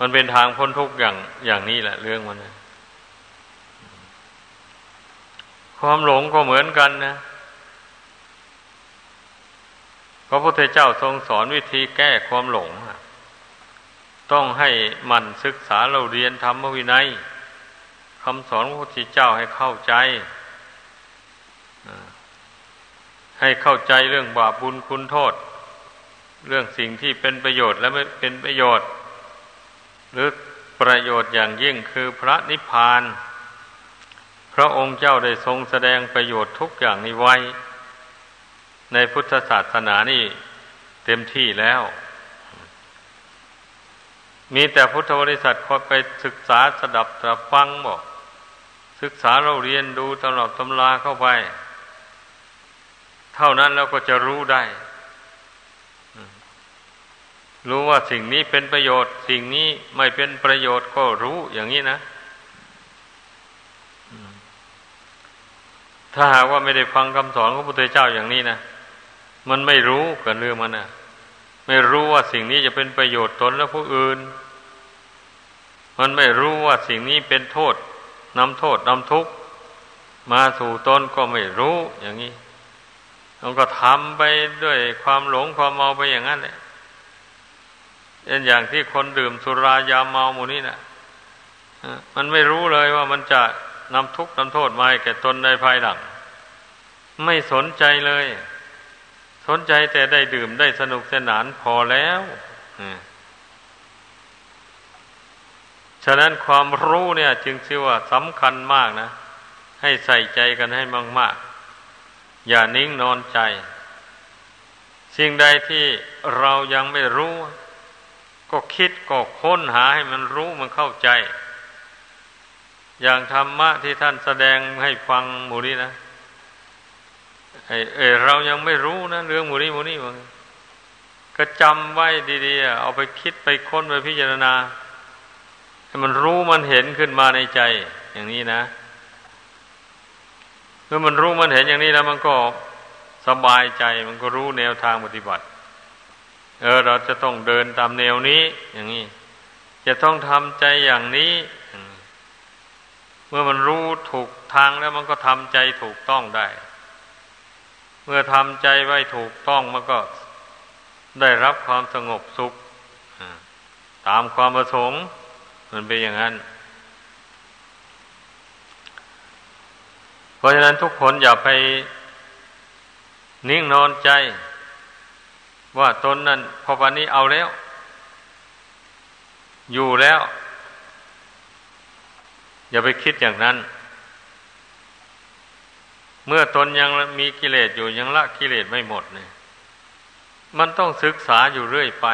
มันเป็นทางพ้นทุกข์อย่างอย่างนี้แหละเรื่องมันนะความหลงก็เหมือนกันนะพระพุทธเจ้าทรงสอนวิธีแก้ความหลงต้องให้หมั่นศึกษาเราเรียนธรรมวินัยคำสอนของพระพุทธเจ้าให้เข้าใจให้เข้าใจเรื่องบาปบุญคุณโทษเรื่องสิ่งที่เป็นประโยชน์และไม่เป็นประโยชน์หรือประโยชน์อย่างยิ่งคือพระนิพพานพระองค์เจ้าได้ทรงแสดงประโยชน์ทุกอย่างนี้ไว้ในพุทธศาสนานี่เต็มที่แล้วมีแต่พุทธบริษัทคอยไปศึกษาสดับตรับฟังบอกศึกษาเราเรียนดูตลอดตำราเข้าไปเท่านั้นเราก็จะรู้ได้รู้ว่าสิ่งนี้เป็นประโยชน์สิ่งนี้ไม่เป็นประโยชน์ก็รู้อย่างนี้นะถ้าหากว่าไม่ได้ฟังคำสอนของพระพุทธเจ้าอย่างนี้นะมันไม่รู้กันเรื่องมันนะไม่รู้ว่าสิ่งนี้จะเป็นประโยชน์ตนและผู้อื่นมันไม่รู้ว่าสิ่งนี้เป็นโทษนำโทษนำทุกข์มาสู่ตนก็ไม่รู้อย่างนี้มันก็ทำไปด้วยความหลงความเมาไปอย่างนั้นแหละอย่างที่คนดื่มสุรายาเมาหมู่นี้นะมันไม่รู้เลยว่ามันจะนำทุกข์นำโทษมาแก่ตนในภายหลังไม่สนใจเลยสนใจแต่ได้ดื่มได้สนุกสนานพอแล้วฉะนั้นความรู้เนี่ยจึงชื่อว่าสำคัญมากนะให้ใส่ใจกันให้มากๆอย่านิ่งนอนใจสิ่งใดที่เรายังไม่รู้ก็คิดก็ค้นหาให้มันรู้มันเข้าใจอย่างธรรมะที่ท่านแสดงให้ฟังหมู่นี้นะไอ้เออเรายังไม่รู้นะเรื่องหมู่นี้หมู่นี้ว่าก็จำไว้ดีๆเอาไปคิดไปค้นไปพิจารณาให้มันรู้มันเห็นขึ้นมาในใจอย่างนี้นะเมื่อมันรู้มันเห็นอย่างนี้แล้วมันก็สบายใจมันก็รู้แนวทางปฏิบัติเออเราจะต้องเดินตามแนวนี้อย่างนี้จะต้องทำใจอย่างนี้เมื่อมันรู้ถูกทางแล้วมันก็ทำใจถูกต้องได้เมื่อทำใจไว้ถูกต้องมันก็ได้รับความสงบสุขตามความประสงค์มันเป็นอย่างนั้น เพราะฉะนั้นทุกคนอย่าไปนิ่งนอนใจว่าตนนั้นพอวันนี้เอาแล้วอยู่แล้วอย่าไปคิดอย่างนั้นเมื่อตนยังมีกิเลสอยู่ยังละกิเลสไม่หมดเนี่ยมันต้องศึกษาอยู่เรื่อยไป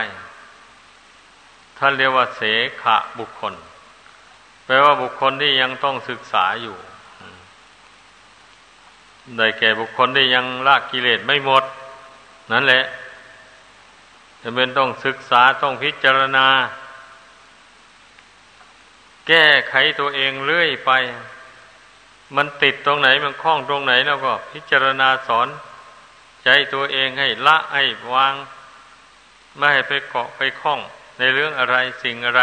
ท่านเรียกว่าเสขะบุคคลแปลว่าบุคคลที่ยังต้องศึกษาอยู่ได้แก่บุคคลที่ยังละกิเลสไม่หมดนั่นแหละจำเป็นต้องศึกษาต้องพิจารณาแก้ไขตัวเองเรื่อยไปมันติดตรงไหนมันคล้องตรงไหนแล้วก็พิจารณาสอนใจตัวเองให้ละให้วางไม่ให้ไปเกาะไปคล้องในเรื่องอะไรสิ่งอะไร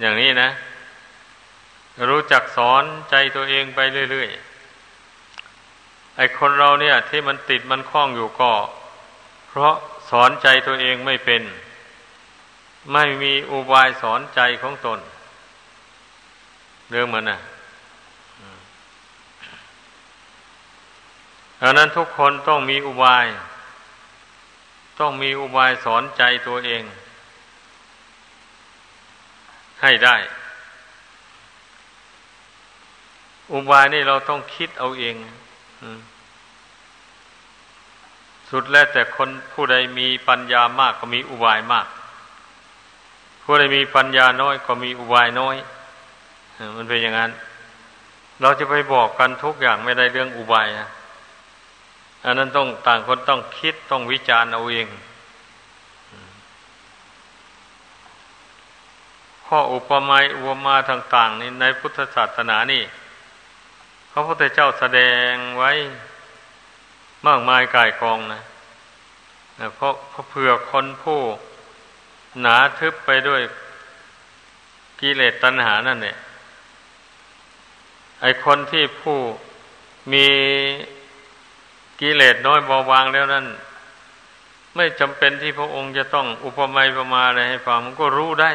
อย่างนี้นะรู้จักสอนใจตัวเองไปเรื่อยๆไอ้คนเราเนี่ยที่มันติดมันคล้องอยู่ก็เพราะสอนใจตัวเองไม่เป็นไม่มีอุบายสอนใจของตนเรื่องมันน่ะดังนั้นทุกคนต้องมีอุบายต้องมีอุบายสอนใจตัวเองให้ได้อุบายนี่เราต้องคิดเอาเองสุดแล้วแต่คนผู้ใดมีปัญญามากก็มีอุบายมากผู้ใดมีปัญญาน้อยก็มีอุบายน้อยมันเป็นอย่างนั้นเราจะไปบอกกันทุกอย่างไม่ได้เรื่องอุบายนะอันนั้นต้องต่างคนต้องคิดต้องวิจารณ์เอาเองข้ออุปมาอุปมาต่างๆนี่ในพุทธศาสนานี่พระพุทธเจ้าแสดงไว้มากมายก่ายกองนะเพราะเผื่อคนผู้หนาทึบไปด้วยกิเลสตัณหานั่นเนี่ยไอคนที่ผู้มีกิเลสน้อยเบาบางแล้วนั่นไม่จำเป็นที่พระองค์จะต้องอุปมาอุปมาอะไรให้ฟังมันก็รู้ได้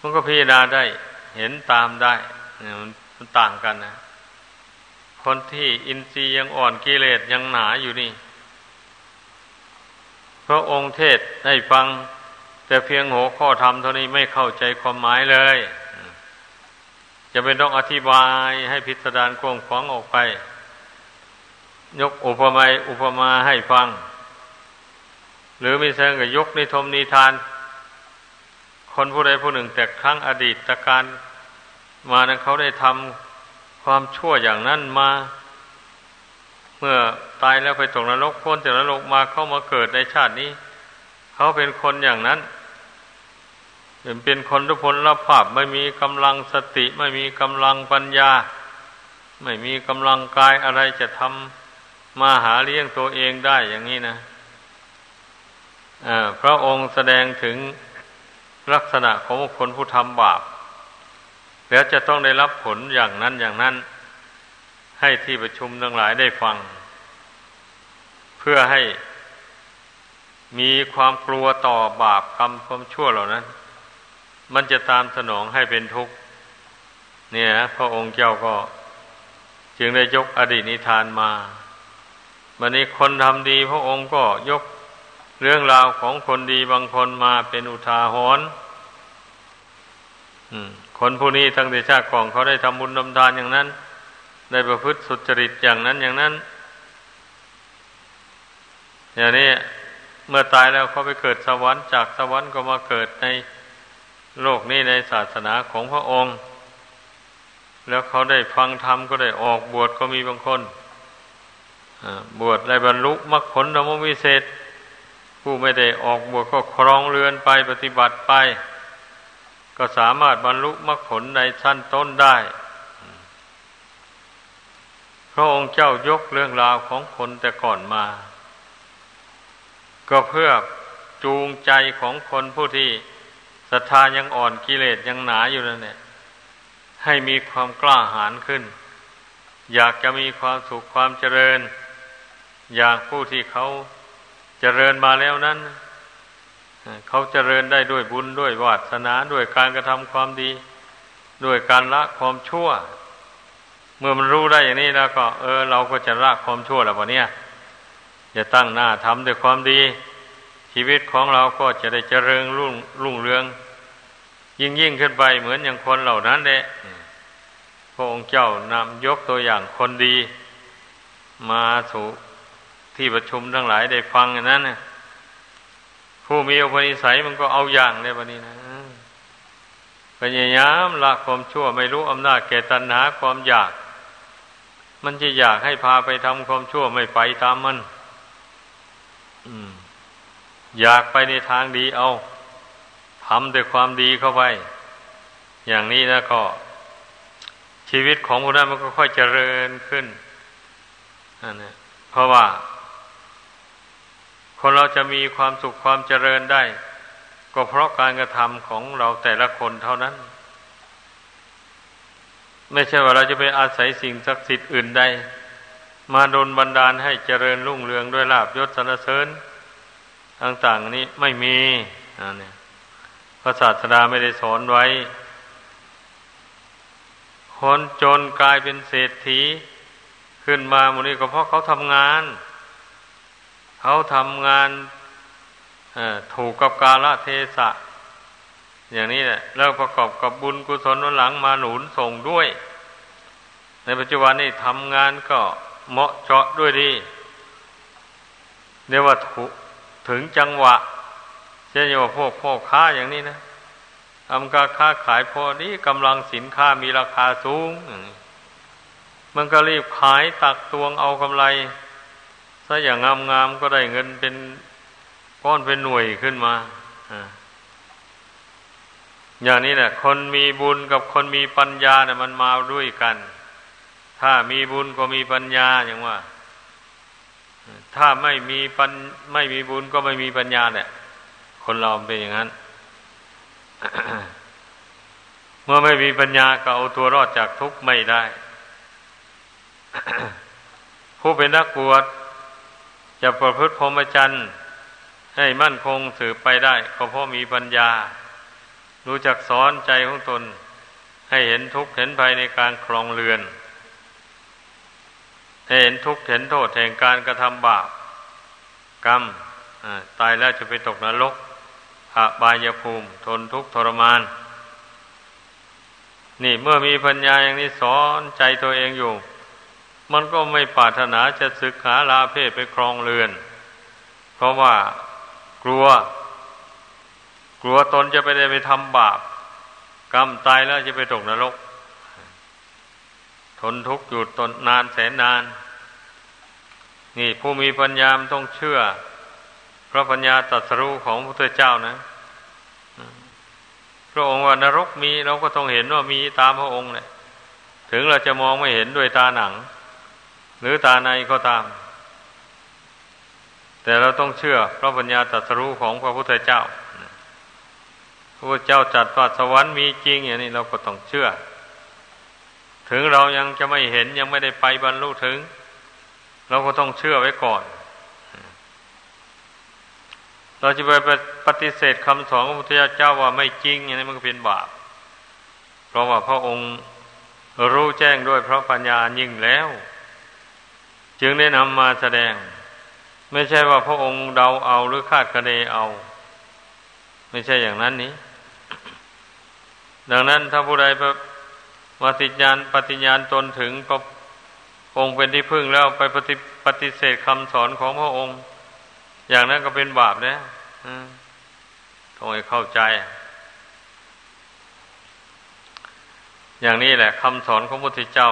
มันก็พิจารณาได้เห็นตามได้มันต่างกันนะคนที่อินทรีย์ยังอ่อนกิเลสยังหนาอยู่นี่พระองค์เทศน์ให้ฟังแต่เพียงหัวข้อธรรมเท่านี้ไม่เข้าใจความหมายเลยจะเป็นต้องอธิบายให้พิสดารกว้างขวางออกไปยกอุปมาอุปมาให้ฟังหรือมิเช่นก็ยกนิทมนิทานคนผู้ใดผู้หนึ่งแต่ครั้งอดีตการมานั้นเขาได้ทำความชั่วอย่างนั้นมาเมื่อตายแล้วไปตกนรกพ้นจากนรกมาเข้ามาเกิดในชาตินี้เขาเป็นคนอย่างนั้นเป็นคนทุพพลภาพไม่มีกำลังสติไม่มีกำลังปัญญาไม่มีกำลังกายอะไรจะทำมาหาเลี้ยงตัวเองได้อย่างนี้นะพระองค์แสดงถึงลักษณะของบุคคลผู้ทำบาปแล้วจะต้องได้รับผลอย่างนั้นอย่างนั้นให้ที่ประชุมทั้งหลายได้ฟังเพื่อให้มีความกลัวต่อบาปกรรมความชั่วเหล่านั้นมันจะตามสนองให้เป็นทุกข์เนี่ยพระองค์เจ้าก็จึงได้ยกอดีตนิทานมาวันนี้คนทำดีพระองค์ก็ยกเรื่องราวของคนดีบางคนมาเป็นอุทาหรณ์คนผู้นี้ทั้งแต่ชาติก่อนเขาได้ทำบุญทำทานอย่างนั้นได้ประพฤติสุจริตอย่างนั้นอย่างนั้นอย่างนี้เมื่อตายแล้วเขาไปเกิดสวรรค์จากสวรรค์ก็มาเกิดในโลกนี้ในศาสนาของพระองค์แล้วเขาได้ฟังธรรมก็ได้ออกบวชก็มีบางคนบวชได้บรรลุมรรคผลธรรมวิเศษผู้ไม่ได้ออกบวชก็ครองเรือนไปปฏิบัติไปก็สามารถบรรลุมรรคผลในชั้นต้นได้พระองค์เจ้ายกเรื่องราวของคนแต่ก่อนมาก็เพื่อจูงใจของคนผู้ที่ศรัทธายังอ่อนกิเลสยังหนาอยู่นั่นแหละให้มีความกล้าหาญขึ้นอยากจะมีความสุขความเจริญอย่างผู้ที่เขาเจริญมาแล้วนั้นเขาเจริญได้ด้วยบุญด้วยวาสนาด้วยการกระทำความดีด้วยการละความชั่ว เมื่อมันรู้ได้อย่างนี้แล้วก็เออเราก็จะละความชั่วแล้วพอเนี้ยจะตั้งหน้าทำด้วยความดีชีวิตของเราก็จะได้เจริญรุ่งรุ่งเรืองยิ่งยิ่งขึ้นไปเหมือนอย่างคนเหล่านั้นแหละพระองค์เจ้านำยกตัวอย่างคนดีมาสู่ที่ประชุมทั้งหลายได้ฟังอย่างนั้นนะผู้มีอุปนิสัยมันก็เอาอย่างเลยวันนี้นะพยายามละความชั่วไม่รู้อำนาจแก่ตัณหาความอยากมันจะอยากให้พาไปทำความชั่วไม่ไปตามมันอยากไปในทางดีเอาทำด้วยความดีเข้าไปอย่างนี้นะก็ชีวิตของคนนั้นมันก็ค่อยเจริญขึ้นนั่นแหละเพราะว่าคนเราจะมีความสุขความเจริญได้ก็เพราะการกระทำของเราแต่ละคนเท่านั้นไม่ใช่ว่าเราจะไปอาศัยสิ่งศักดิ์สิทธิ์อื่นใดมาดลบันดาลให้เจริญรุ่งเรืองด้วยลาภยศสรรเสริญต่างๆนี้ไม่มีนั่นแหละพระศาสดาไม่ได้สอนไว้คนจนกลายเป็นเศรษฐีขึ้นมาหมดนี้ก็เพราะเขาทำงานเขาทำงานถูกกับกาลเทศะอย่างนี้แหละแล้วประกอบกับบุญกุศลหลังมาหนุนส่งด้วยในปัจจุบันนี้ทำงานก็เหมาะเจาะด้วยดีเรียกว่าถึงจังหวะเช่นอย่างพวกพ่อค้าอย่างนี้นะทำการค้าขายพอดีกำลังสินค้ามีราคาสูงมันก็รีบขายตักตวงเอากำไรซะอย่างงามๆก็ได้เงินเป็นก้อนเป็นหน่วยขึ้นมาอย่างนี้แหละคนมีบุญกับคนมีปัญญาเนี่ยมันมาด้วยกันถ้ามีบุญก็มีปัญญาอย่างว่าถ้าไม่มีปัญไม่มีบุญก็ไม่มีปัญญาเนี่ยคนเราเป็นอย่างนั้น เมื่อไม่มีปัญญาก็เอาตัวรอดจากทุกข์ไม่ได้ ผู้เป็นนักบวชจะประพฤติพรหมจรรย์ให้มั่นคงสืบไปได้ก็เพราะมีปัญญารู้จักสอนใจของตนให้เห็นทุกข์เห็นภัยในการครองเรือนให้เห็นทุกข์เห็นโทษแห่งการกระทำบาปกรรมตายแล้วจะไปตกนรกอบายภูมิทนทุกข์ทรมานนี่เมื่อมีปัญญาอย่างนี้สอนใจตัวเองอยู่มันก็ไม่ปรารถนาจะศึกษาลาเพศไปครองเรือนเพราะว่ากลัวกลัวตนจะไปได้ไปทำบาปกรรมตายแล้วจะไปตกนรกทนทุกข์อยู่ตนนานแสนนานนี่ผู้มีปัญญาต้องเชื่อพระปัญญาตรัสรู้ของพระพุทธเจ้านะพระองค์ว่านรกมีเราก็ต้องเห็นว่ามีตามพระองค์เลยถึงเราจะมองไม่เห็นด้วยตาหนังหรือตาในก็ตามแต่เราต้องเชื่อพระปัญญาตรัสรู้ของพระพุทธเจ้าพระพุทธเจ้าจัดว่าสวรรค์มีจริงอย่างนี้เราก็ต้องเชื่อถึงเรายังจะไม่เห็นยังไม่ได้ไปบรรลุถึงเราก็ต้องเชื่อไว้ก่อนเราจะไปปฏิเสธคำสอนของพระพุทธเจ้าว่าไม่จริงอย่างนี้มันก็เป็นบาปเพราะว่าพระองค์รู้แจ้งด้วยพระปัญญายิ่งแล้วจึงได้นำมาแสดงไม่ใช่ว่าพระองค์เดาเอาหรือคาดคะเนเอาไม่ใช่อย่างนั้นนี้ดังนั้นถ้าผู้ใดมาติญาณปฏิญาณตนถึงพระองค์เป็นที่พึ่งแล้วไปปฏิปฏิเสธคำสอนของพระองค์อย่างนั้นก็เป็นบาปนะต้องให้เข้าใจอย่างนี้แหละคำสอนของพระพุทธเจ้า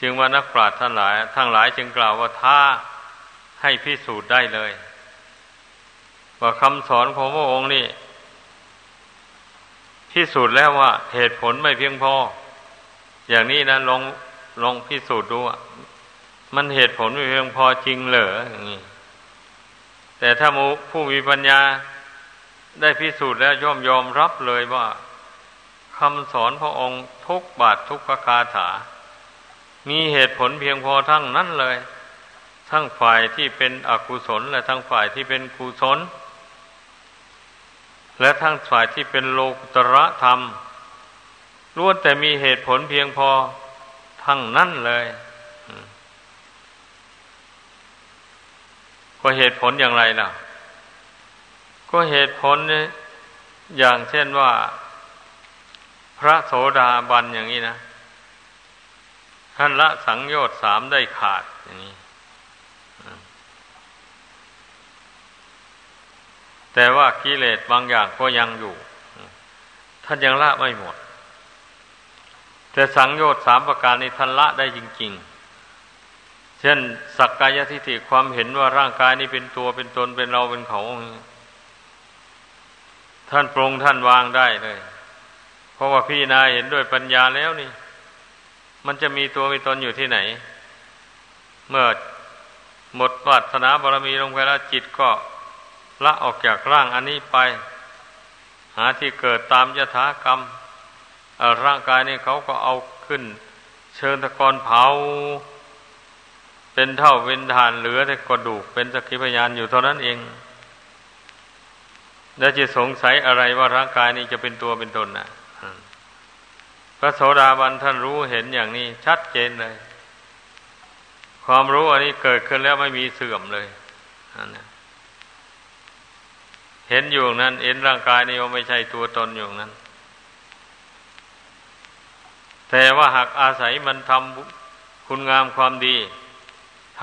จึงว่านักปราชญ์ทั้งหลายทั้งหลายจึงกล่าวว่าท้าให้พิสูจน์ได้เลยว่าคำสอนของพระองค์นี่พิสูจน์แล้วว่าเหตุผลไม่เพียงพออย่างนี้นะลองลองพิสูจน์ดูว่ามันเหตุผลไม่เพียงพอจริงเหรออย่างนี้แต่ถ้าผู้มีปัญญาได้พิสูจน์แล้วย่อมยอมรับเลยว่าคำสอนพระองค์ทุกบาททุกพระคาถามีเหตุผลเพียงพอทั้งนั้นเลยทั้งฝ่ายที่เป็นอกุศลและทั้งฝ่ายที่เป็นกุศลและทั้งฝ่ายที่เป็นโลกุตตรธรรมล้วนแต่มีเหตุผลเพียงพอ ทั้งนั้นเลยก็เหตุผลอย่างไรล่ะก็เหตุผลนี่อย่างเช่นว่าพระโสดาบันอย่างนี้นะท่านละสังโยชน์สามได้ขาดอย่างนี้แต่ว่ากิเลสบางอย่างก็ยังอยู่ท่านยังละไม่หมดแต่สังโยชน์สามประการนี้ท่านละได้จริงๆเช่นสักกายทิฏฐิความเห็นว่าร่างกายนี้เป็นตัวเป็นตนเป็นเราเป็นเขาท่านปรงท่านวางได้เลยเพราะว่าพี่นายเห็นด้วยปัญญาแล้วนี่มันจะมีตัวมีตนอยู่ที่ไหนเมื่อหมดวาสนาบารมีลงไปแล้วจิตก็ละออกจากร่างอันนี้ไปหาที่เกิดตามยถากรรมร่างกายนี่เขาก็เอาขึ้นเชิญตะกอนเผาเป็นเท่าเป็นฐานเหลือแต่กระดูกเป็นสักขีพยานอยู่เท่านั้นเองแล้วจะสงสัยอะไรว่าร่างกายนี้จะเป็นตัวเป็นตนนะพระโสดาบันท่านรู้เห็นอย่างนี้ชัดเจนเลยความรู้อันนี้เกิดขึ้นแล้วไม่มีเสื่อมเลยเห็นอยู่นั้นเห็นร่างกายนี้ว่าไม่ใช่ตัวตนอยู่นั้นแต่ว่าหากอาศัยมันทำคุณงามความดีท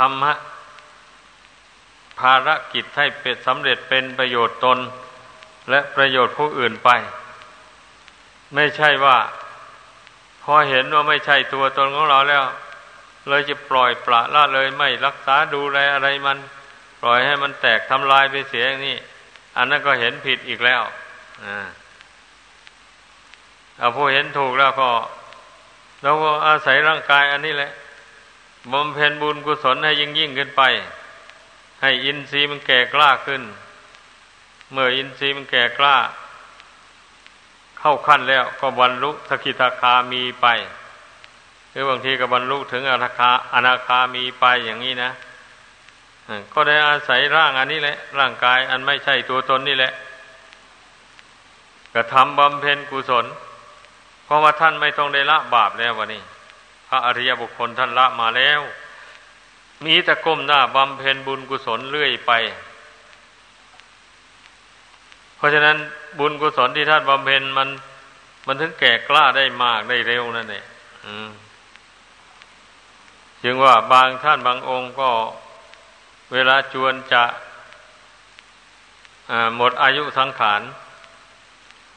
ำภารกิจให้เป็นสำเร็จเป็นประโยชน์ตนและประโยชน์ผู้อื่นไปไม่ใช่ว่าพอเห็นว่าไม่ใช่ตัวตนของเราแล้วเลยจะปล่อยปละละเลยไม่รักษาดูแลอะไรมันปล่อยให้มันแตกทำลายไปเสียอย่างนี้อันนั้นก็เห็นผิดอีกแล้วเอาผู้เห็นถูกแล้วก็เราก็อาศัยร่างกายอันนี้แหละบำเพ็ญบุญกุศลให้ยิ่งยิ่งขึ้นไปให้อินทรีย์มันแก่กล้าขึ้นเมื่ออินทรีย์มันแก่กล้าเข้าขั้นแล้วก็บรรลุสกิทาคามีไปหรือบางทีก็บรรลุถึงอนาคาอนาคามีไปอย่างนี้นะก็ได้อาศัยร่างอันนี้แหละร่างกายอันไม่ใช่ตัวตนนี่แหละกระทำบำเพ็ญกุศลเพราะว่าท่านไม่ต้องได้ละบาปแล้ววะนี่พระอริยบุคคลท่านละมาแล้วมีแต่ก้มหน้าบำเพ็ญบุญกุศลเรื่อยไปเพราะฉะนั้นบุญกุศลที่ท่านบำเพ็ญมันมันถึงแก่กล้าได้มากได้เร็วนั่นเองจึงว่าบางท่านบางองค์ก็เวลาจวนจะหมดอายุสังขาร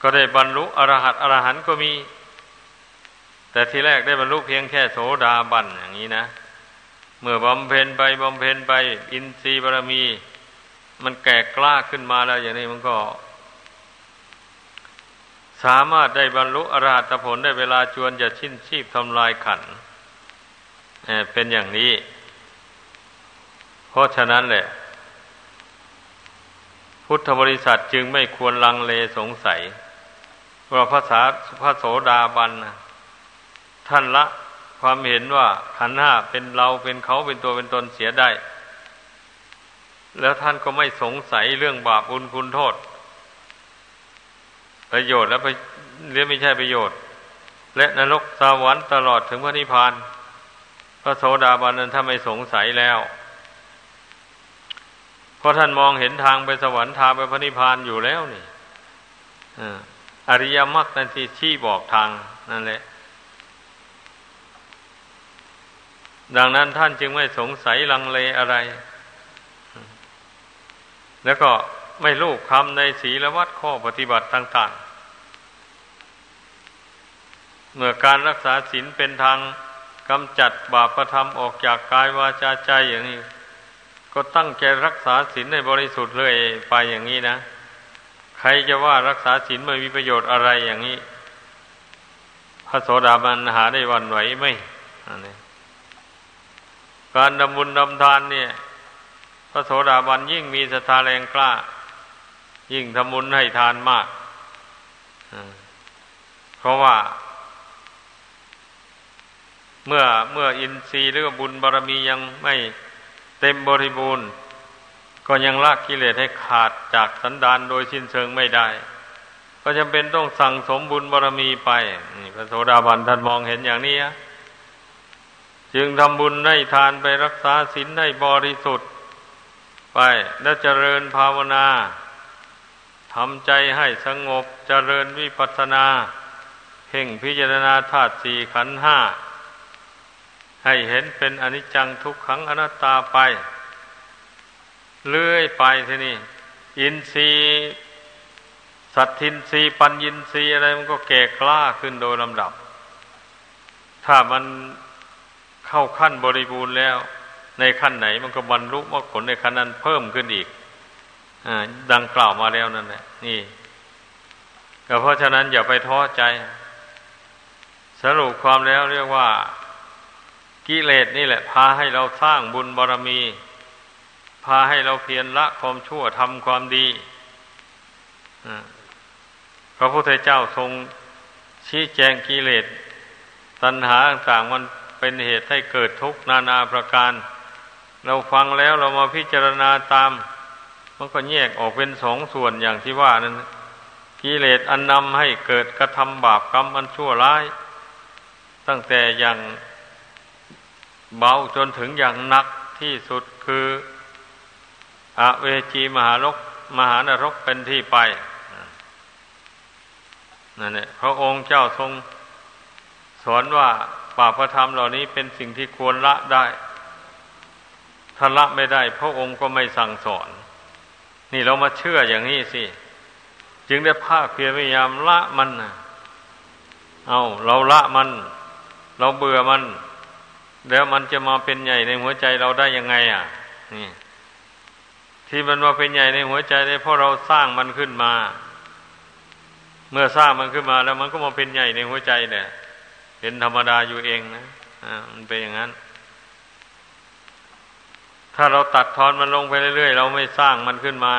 ก็ได้บรรลุอรหัตอรหันต์ก็มีแต่ทีแรกได้บรรลุเพียงแค่โสดาบันอย่างนี้นะเมื่อบำเพ็ญไปบำเพ็ญไปอินทรีย์บารมีมันแก่กล้าขึ้นมาแล้วอย่างนี้มันก็สามารถได้บรรลุอรหัตผลได้เวลาจวนจะชิ้นชีพทำลายขันธ์เป็นอย่างนี้เพราะฉะนั้นแหละพุทธบริษัทจึงไม่ควรลังเลสงสัยว่าพระสาพระโสดาบันนะท่านละความเห็นว่าขันธ์ห้าเป็นเราเป็นเขาเป็นตัวเป็นตนเสียได้แล้วท่านก็ไม่สงสัยเรื่องบาปบุญคุณโทษประโยชน์และหรือไม่ใช่ประโยชน์และนรกสวรรค์ตลอดถึงพระนิพพานพระโสดาบันนั้นท่านไม่สงสัยแล้วเพราะท่านมองเห็นทางไปสวรรค์ทางไปพระนิพพานอยู่แล้วนี่อริยมรรคนั่นที่ชี้บอกทางนั่นแหละดังนั้นท่านจึงไม่สงสัยลังเลอะไรแล้วก็ไม่ลูกคำในศีลวัตรข้อปฏิบัติต่างๆเมื่อการรักษาศีลเป็นทางกำจัดบาปธรรมออกจากกายวาจาใจอย่างนี้ก็ตั้งใจรักษาศีลให้บริสุทธิ์เลยไปอย่างนี้นะใครจะว่ารักษาศีลไม่มีประโยชน์อะไรอย่างนี้พระโสดาบันหาได้หวั่นไหวไหมอันนี้การดำบุญดำทานเนี่ยพระโสดาบันยิ่งมีศรัทธาแรงกล้ายิ่งทำบุญให้ทานมากเพราะว่าเมื่อเมื่ออินทรีย์หรือบุญบารมียังไม่เต็มบริบูรณ์ก็ยังละกิเลสให้ขาดจากสันดานโดยสิ้นเชิงไม่ได้ก็จำเป็นต้องสั่งสมบุญบารมีไปนี่พระโสดาบันท่านมองเห็นอย่างนี้ จึงทำบุญได้ทานไปรักษาศีลได้บริสุทธิ์ไปและเจริญภาวนาทำใจให้สงบเจริญวิปัสสนาเพ่งพิจารณาธาตุสี่ขันธ์ห้าให้เห็นเป็นอนิจจังทุกขังอนัตตาไปเลื่อยไปทีนี้อินทรีย์สัตทินทรีย์ปัญญินทรีย์อะไรมันก็แก่กล้าขึ้นโดยลำดับถ้ามันเข้าขั้นบริบูรณ์แล้วในขั้นไหนมันก็บรรลุมรรคผลในขั้นนั้นเพิ่มขึ้นอีกอ่าดังกล่าวมาแล้วนั่นแหละนี่ก็เพราะฉะนั้นอย่าไปท้อใจสรุปความแล้วเรียกว่ากิเลสนี่แหละพาให้เราสร้างบุญบารมีพาให้เราเพียรละความชั่วทำความดีพระพุทธเจ้าทรงชี้แจงกิเลสตัณหาต่างๆมันเป็นเหตุให้เกิดทุกข์นานาประการเราฟังแล้วเรามาพิจารณาตามมันก็แยกออกเป็นสองส่วนอย่างที่ว่านั้นกิเลสอันนำให้เกิดกระทำบาปกรรมอันชั่วร้ายตั้งแต่อย่างเบาจนถึงอย่างหนักที่สุดคืออเวจีมหานรกมหานรกเป็นที่ไปนั่นแหละพระองค์เจ้าทรงสอนว่าบาปธรรมเหล่านี้เป็นสิ่งที่ควรละได้ถ้าละไม่ได้พระองค์ก็ไม่สั่งสอนนี่เรามาเชื่ออย่างนี้สิจึงได้ภาคเพียรพยายามละมันนะเอาเราละมันเราเบื่อมันแล้วมันจะมาเป็นใหญ่ในหัวใจเราได้ยังไงอ่ะนี่ที่มันมาเป็นใหญ่ในหัวใจได้เพราะเราสร้างมันขึ้นมาเมื่อสร้างมันขึ้นมาแล้วมันก็มาเป็นใหญ่ในหัวใจเนี่ยเป็นธรรมดาอยู่เองนะอ่ามันเป็นอย่างนั้นถ้าเราตัดทอนมันลงไปเรื่อยๆเราไม่สร้างมันขึ้นมา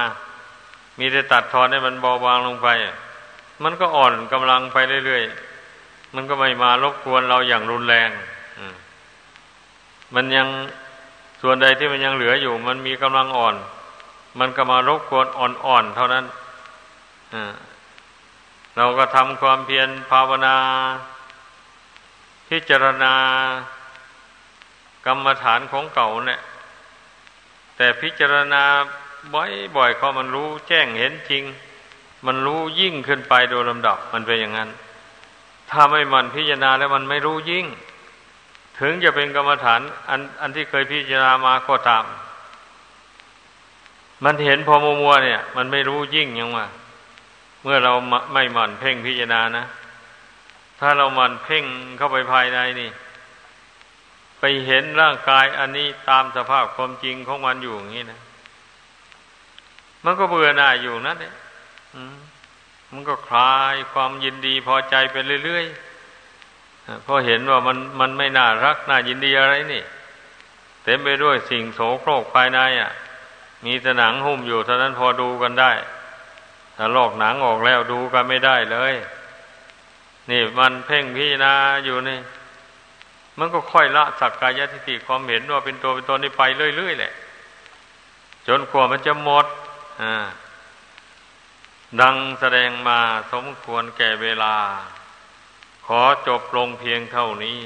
มีแต่ตัดทอนให้มันเบาบางลงไปมันก็อ่อนกำลังไปเรื่อยๆมันก็ไม่มารบกวนเราอย่างรุนแรงมันยังส่วนใดที่มันยังเหลืออยู่มันมีกำลังอ่อนมันก็มารบกวนอ่อนๆเท่านั้นเราก็ทำความเพียรภาวนาพิจารณากรรมฐานของเก่าเนี่ยแต่พิจารณาบ่อยๆเขามันรู้แจ้งเห็นจริงมันรู้ยิ่งขึ้นไปโดยลำดับมันเป็นอย่างนั้นถ้าไม่มันพิจารณาแล้วมันไม่รู้ยิ่งถึงจะเป็นกรรมฐานอันอันที่เคยพิจารณามาก็ตามมันเห็นพอมัวๆเนี่ยมันไม่รู้ยิ่งยังว่าเมื่อเราไม่หมั่นเพ่งพิจารณานะถ้าเราหมั่นเพ่งเข้าไปภายในนี่ไปเห็นร่างกายอันนี้ตามสภาพความจริงของมันอยู่อย่างนี้นะมันก็เบื่อหน่ายอยู่นั่นแหละมันก็คลายความยินดีพอใจไปเรื่อยๆพอเห็นว่ามันมันไม่น่ารักน่ายินดีอะไรนี่เต็มไปด้วยสิ่งโสโครกภายในอ่ะมีแต่หนังหุ้มอยู่เท่านั้นพอดูกันได้ถ้าลอกหนังออกแล้วดูกันไม่ได้เลยนี่มันเพ่งพิจารณาอยู่นี่มันก็ค่อยละสักกายทิฏฐิความเห็นว่าเป็นตัวเป็นตนนี้ไปเรื่อยๆแหละจนกว่ามันจะหมดอ่าดังแสดงมาสมควรแก่เวลาขอจบลงเพียงเท่านี้